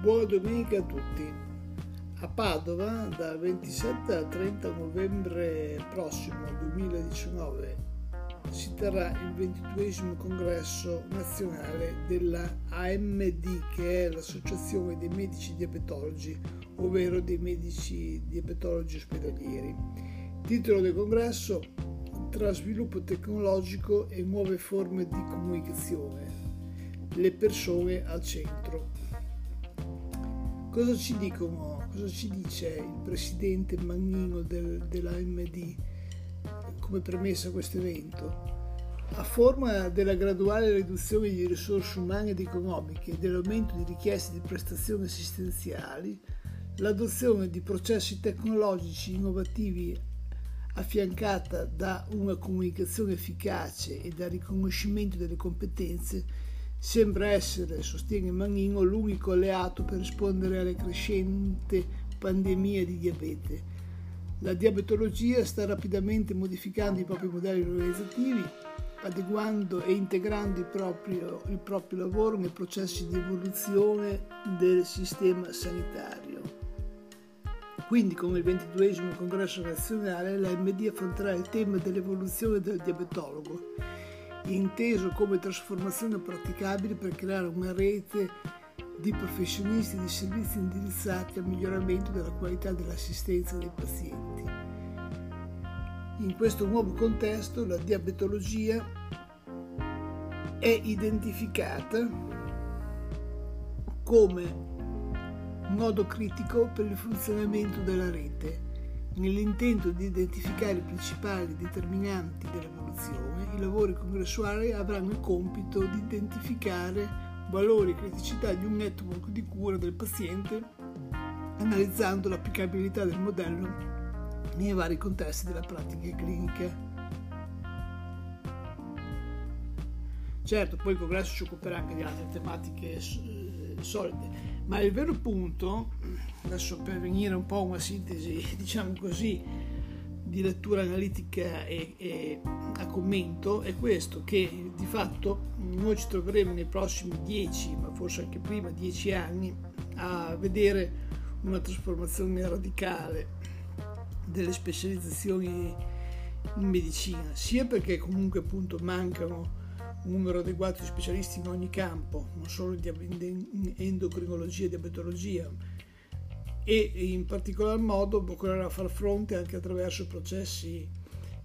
Buona domenica a tutti. A Padova dal 27 al 30 novembre prossimo 2019 si terrà il 22° congresso nazionale della AMD, che è l'associazione dei medici diabetologi, ovvero dei medici diabetologi ospedalieri. Titolo del congresso: tra sviluppo tecnologico e nuove forme di comunicazione, le persone al centro. Cosa ci dice il presidente Mannino dell'AMD come premessa a questo evento? A forma della graduale riduzione di risorse umane ed economiche e dell'aumento di richieste di prestazioni assistenziali, l'adozione di processi tecnologici innovativi affiancata da una comunicazione efficace e dal riconoscimento delle competenze sembra essere, sostiene Mannino, l'unico alleato per rispondere alla crescente pandemia di diabete. La diabetologia sta rapidamente modificando i propri modelli organizzativi, adeguando e integrando il proprio lavoro nei processi di evoluzione del sistema sanitario. Quindi, con il 22° congresso nazionale, l'AMD affronterà il tema dell'evoluzione del diabetologo, inteso come trasformazione praticabile per creare una rete di professionisti e di servizi indirizzati al miglioramento della qualità dell'assistenza dei pazienti. In questo nuovo contesto la diabetologia è identificata come nodo critico per il funzionamento della rete, nell'intento di identificare i principali determinanti dell'evoluzione. I lavori congressuali avranno il compito di identificare valori e criticità di un network di cura del paziente, analizzando l'applicabilità del modello nei vari contesti della pratica clinica. Certo, poi il congresso ci occuperà anche di altre tematiche solide, ma il vero punto, adesso per venire un po' a una sintesi, diciamo così, di lettura analitica e a commento, è questo: che di fatto noi ci troveremo nei prossimi 10, ma forse anche prima, 10 anni a vedere una trasformazione radicale delle specializzazioni in medicina, sia perché comunque appunto mancano un numero adeguato di specialisti in ogni campo, non solo in endocrinologia e diabetologia, e in particolar modo occorrerà far fronte anche attraverso processi,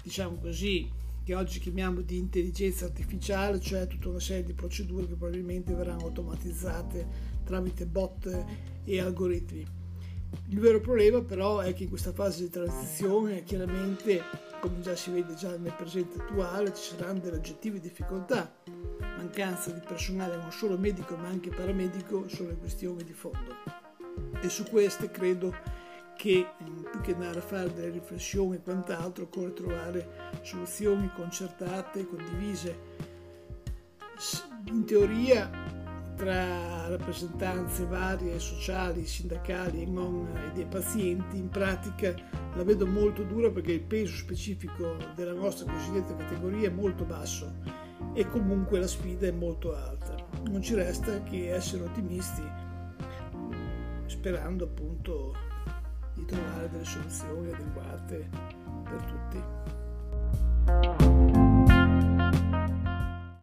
diciamo così, che oggi chiamiamo di intelligenza artificiale, cioè tutta una serie di procedure che probabilmente verranno automatizzate tramite bot e algoritmi. Il vero problema però è che in questa fase di transizione, chiaramente, come già si vede già nel presente attuale, ci saranno delle oggettive difficoltà. Mancanza di personale non solo medico ma anche paramedico sono le questioni di fondo, e su queste credo che, più che andare a fare delle riflessioni e quant'altro, occorre trovare soluzioni concertate, condivise, in teoria tra rappresentanze varie, sociali, sindacali e non, e dei pazienti. In pratica la vedo molto dura, perché il peso specifico della nostra cosiddetta categoria è molto basso e comunque la sfida è molto alta. Non ci resta che essere ottimisti, sperando appunto di trovare delle soluzioni adeguate per tutti.